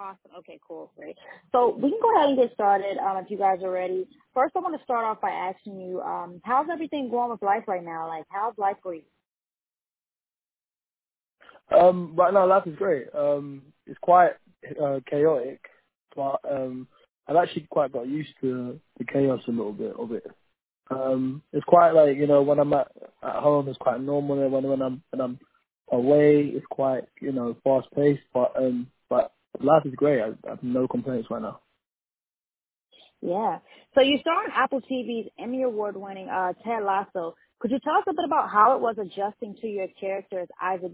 Awesome. Okay, cool. Great. So we can go ahead and get started if you guys are ready. First, I want to start off by asking you, how's everything going with life right now? Like, how's life for you? Right now, life is great. It's quite chaotic, but I've actually quite got used to the chaos a little bit of it. It's quite like, you know, when I'm at home, it's quite normal. When I'm away, it's quite, you know, fast-paced, but life is great. I have no complaints right now. Yeah. So you star on Apple TV's Emmy award-winning Ted Lasso. Could you tell us a bit about how it was adjusting to your character as Isaac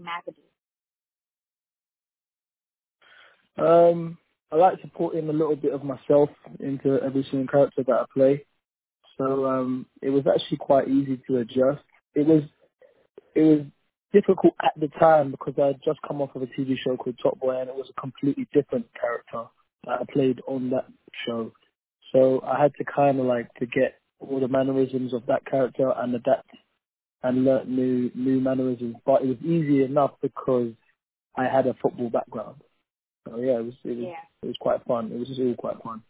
McAdams? I like to put in a little bit of myself into every single character that I play. So it was actually quite easy to adjust. It was difficult at the time because I had just come off of a TV show called Top Boy, and it was a completely different character that I played on that show. So I had to kind of like to get all the mannerisms of that character and adapt and learn new mannerisms. But it was easy enough because I had a football background. So yeah, it was quite fun. It was just all quite fun.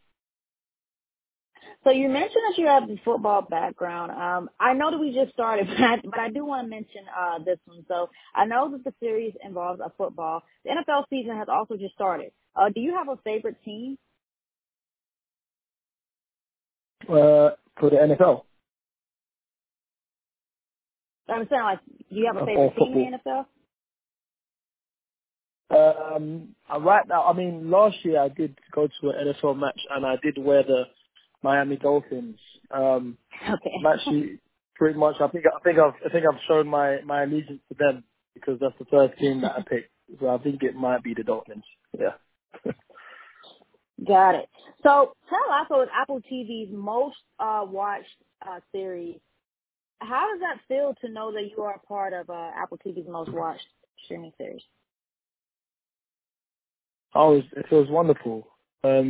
So you mentioned that you have the football background. I know that we just started, but I do want to mention this one. So I know that the series involves a football. The NFL season has also just started. Do you have a favorite team? For the NFL? I'm saying, like, do you have a favorite team in the NFL? Right now, I mean, last year I did go to an NFL match and I did wear the Miami Dolphins. Okay. I'm actually pretty much. I think I've shown my allegiance to them because that's the first team that I picked. So I think it might be the Dolphins. Yeah. Got it. So Ted Lasso is Apple TV's most watched series. How does that feel to know that you are a part of Apple TV's most watched streaming series? Oh, it feels wonderful. I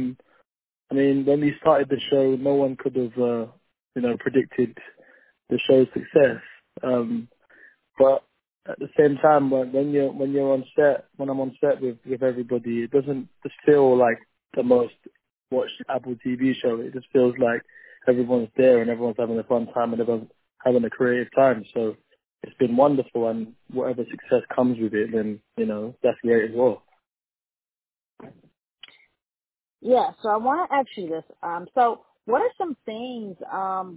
mean, when we started the show, no one could have, predicted the show's success. But at the same time, when you're on set, when I'm on set with everybody, it doesn't just feel like the most watched Apple TV show. It just feels like everyone's there and everyone's having a fun time and everyone's having a creative time. So it's been wonderful, and whatever success comes with it, then that's great as well. Yeah, so I want to ask you this. So what are some things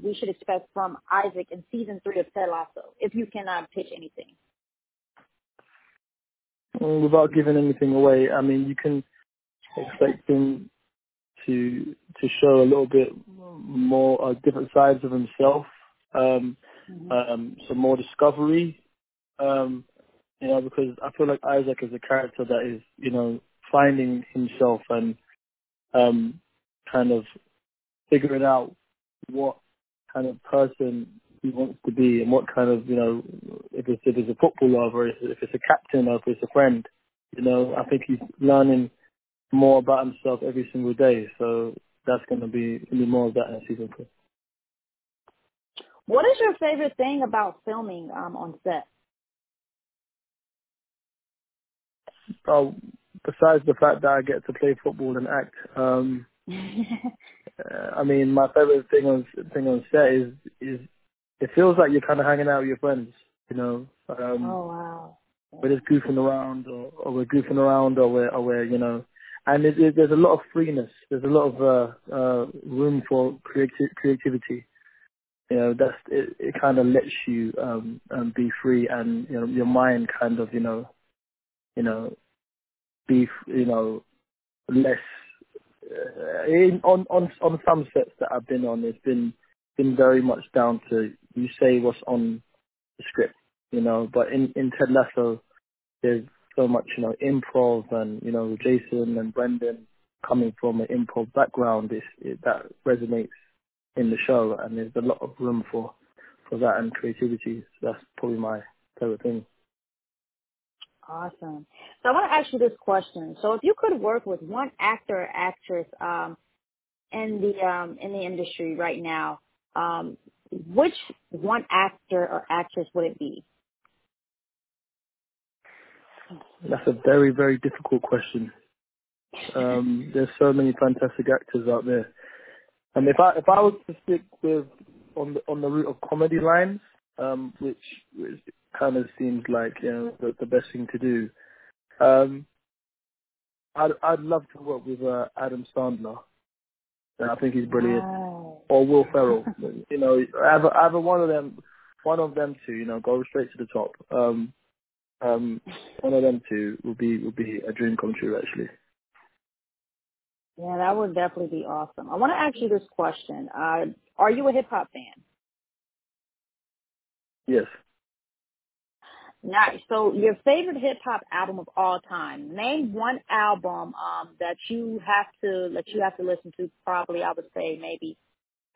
we should expect from Isaac in Season 3 of Ted Lasso, if you cannot pitch anything? Without giving anything away, I mean, you can expect him to show a little bit more different sides of himself, some more discovery, because I feel like Isaac is a character that is, finding himself and kind of figuring out what kind of person he wants to be and what kind of, if it's a football lover, if it's a captain or if it's a friend, I think he's learning more about himself every single day. So that's going to be more of that in Season 3. What is your favorite thing about filming on set? Oh, besides the fact that I get to play football and act, I mean, my favorite thing on set is it feels like you're kind of hanging out with your friends, oh wow! We're just goofing around, or we're and there's a lot of freeness. There's a lot of room for creativity. That's it. It kind of lets you be free, and your mind kind of be less on some sets that I've been on. It's been very much down to you say what's on the script, But in Ted Lasso, there's so much improv, and Jason and Brendan coming from an improv background, that resonates in the show, and there's a lot of room for that and creativity. So that's probably my favorite thing. Awesome. So I want to ask you this question. So if you could work with one actor or actress in the industry right now, which one actor or actress would it be? That's a very, very difficult question. There's so many fantastic actors out there, and if I was to stick with on the route of comedy lines, which kind of seems like, you know, the best thing to do, I'd love to work with Adam Sandler. I think he's brilliant. Wow. Or Will Ferrell. You know, either one of them two. You know, go straight to the top. One of them two will be a dream come true, actually. Yeah, that would definitely be awesome. I want to ask you this question: are you a hip hop fan? Yes. Nice. So, your favorite hip hop album of all time? Name one album that you have to listen to. Probably, I would say maybe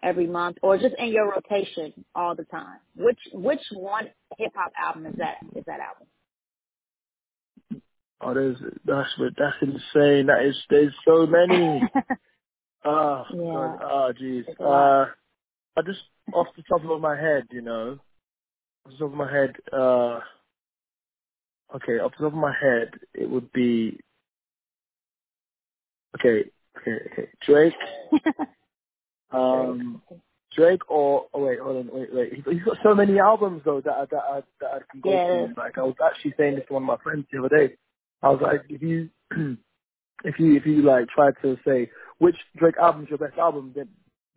every month, or just in your rotation all the time. Which one hip hop album is that? Is that album? Oh, that's insane. There's so many. Oh yeah. God. Oh jeez. I just off the top of my head, you know. Off the top of my head. Okay, off the top of my head, it would be. Okay. Drake. Drake or wait. He's got so many albums though that I can go to. Like I was actually saying this to one of my friends the other day. I was like, if you like try to say which Drake album's your best album, then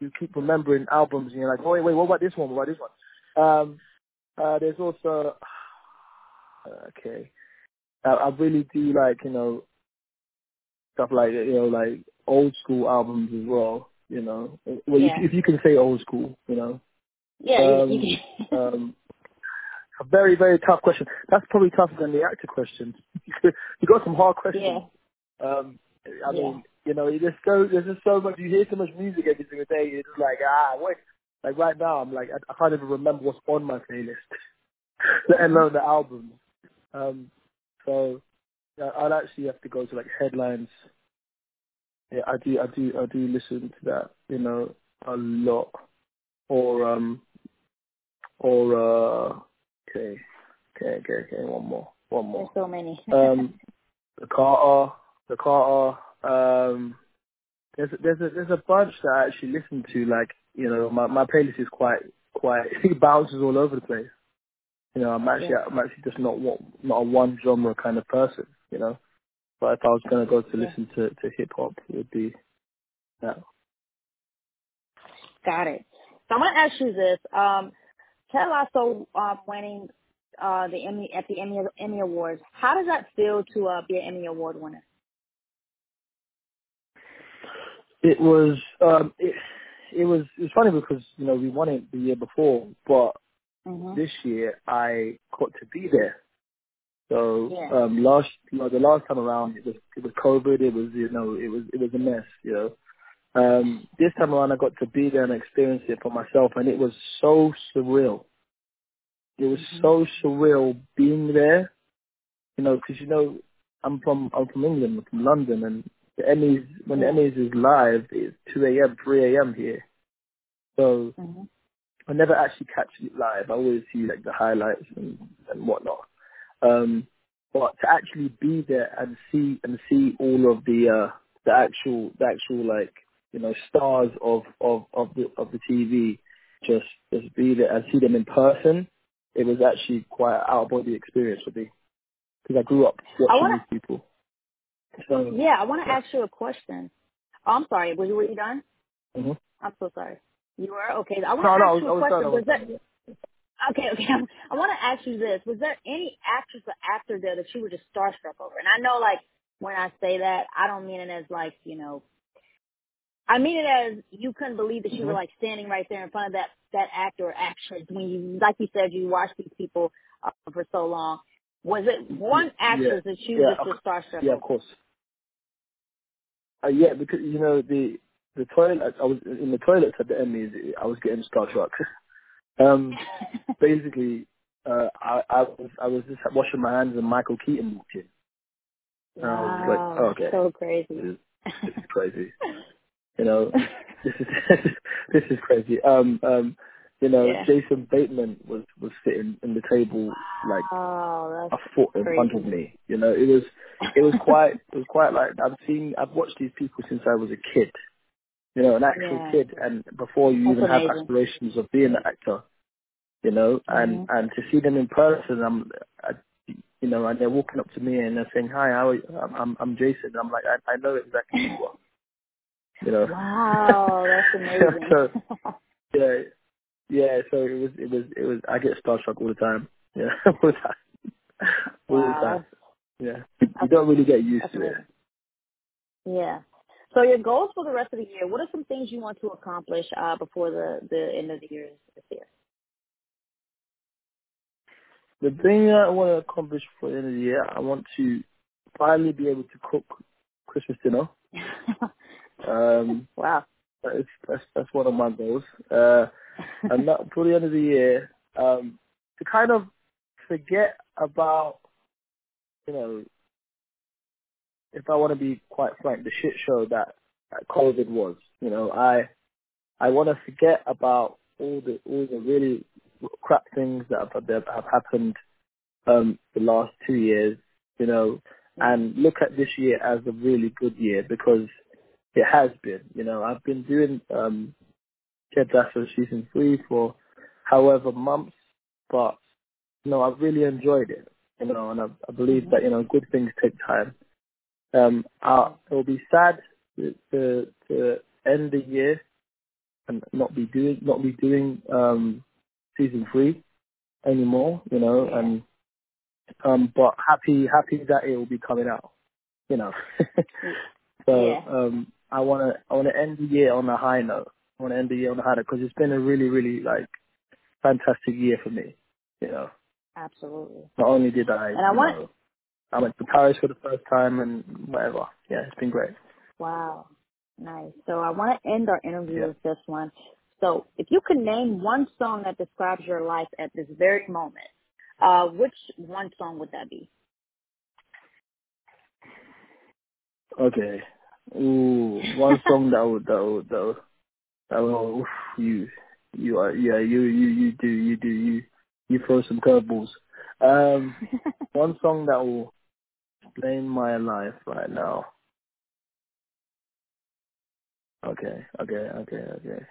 you keep remembering albums and you're like, oh, wait, what about this one? What about this one? There's also okay. I really do like, you know, stuff like, you know, like old school albums as well. You know, well, yeah. if you can say old school, you know. Yeah. You can. A very, very tough question. That's probably tougher than the actor question. You got some hard questions. Yeah. I mean, you know, there's just so much. You hear so much music every single day. It's like, what? Like right now, I'm like, I can't even remember what's on my playlist, let alone the album. So yeah, I'd actually have to go to like headlines. Yeah, I do listen to that, you know, a lot. Okay. One more. There's so many. The Carter. There's a bunch that I actually listen to. Like, you know, my playlist is quite. It bounces all over the place. You know, I'm actually just not a one genre kind of person. You know, but if I was gonna go to listen to hip hop, it would be that. Got it. So I'm gonna ask you this. Ted Lasso winning the Emmy Awards. How does that feel to be an Emmy Award winner? It was funny because, you know, we won it the year before, but this year I got to be there. So the last time around it was COVID. It was a mess. You know. This time around, I got to be there and experience it for myself, and it was so surreal. It was so surreal being there, you know, because, you know, I'm from England, I'm from London, and the Emmys, when the Emmys is live, it's 2 a.m., 3 a.m. here. So I never actually catch it live. I always see, like, the highlights and whatnot. But to actually be there and see all of the actual like, you know, stars of the TV, just be there and see them in person. It was actually quite an out-of-body experience for me because I grew up watching these people. So, I want to ask you a question. Oh, I'm sorry. Were you done? Mm-hmm. I'm so sorry. You were? Okay. I want to ask you this. Was there any actress or actor there that you were just starstruck over? And I know, like, when I say that, I don't mean it as, like, you know, I mean it as you couldn't believe that you were, like, standing right there in front of that actor or actress when you, like you said, you watched these people for so long. Was it one actress that you just starstruck? Yeah, of course. Because, you know, the toilet, I was in the toilets at the Emmys, I was getting starstruck. Basically, I was just washing my hands and Michael Keaton walked in. Wow, I was like, oh, okay. So crazy. This is crazy. You know, this is crazy. You know, yeah. Jason Bateman was sitting in the table like a foot in front of me. You know, it was quite like I've watched these people since I was a kid. You know, an actual kid, and before you That's even amazing. Have aspirations of being an actor. You know, and to see them in person, you know, and they're walking up to me and they're saying, "Hi, how are you? I'm Jason." I'm like, I know exactly who you are. You know. Wow, that's amazing. So, yeah. So it was. I get starstruck all the time. Yeah, all the time. Yeah, you don't really get used to it. Yeah. So your goals for the rest of the year. What are some things you want to accomplish before the end of the year this year? The thing that I want to accomplish for the end of the year, I want to finally be able to cook Christmas dinner. Wow. That's one of my goals. And that, for the end of the year, to kind of forget about, you know, if I want to be quite frank, the shit show that COVID was. You know, I want to forget about all the really crap things that have happened the last 2 years, you know, and look at this year as a really good year because it has been. You know, I've been doing Ted Lasso season 3 for however months, but you know, I've really enjoyed it. You know, and I believe that, you know, good things take time. It'll be sad to end the year and not be doing season 3 anymore, you know, and but happy that it will be coming out, you know. So I want to end the year on a high note. Because it's been a really, really like fantastic year for me, you know. Absolutely. Not only did I went to Paris for the first time and whatever. Yeah, it's been great. Wow, nice. So I want to end our interview with this one. So if you could name one song that describes your life at this very moment, which one song would that be? Okay. Ooh, one song that would you throw some curveballs. One song that will explain my life right now. Okay. Okay.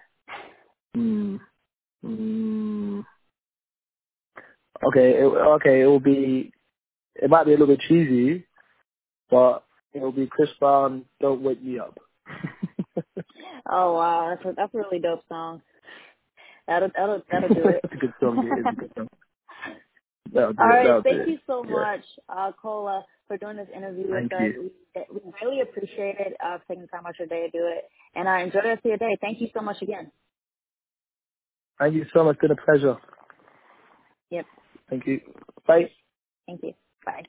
It might be a little bit cheesy, but it will be Chris Brown, "Don't Wake Me Up." Oh wow, that's a really dope song. That'll do it. It's a good song. It is a good song. All right, thank you so much, Kola, for doing this interview with us. We really appreciate it, taking time out your day to do it, and I enjoyed the rest of your day. Thank you so much again. Thank you so much. It's been a pleasure. Yep. Thank you. Bye. Thank you. Bye.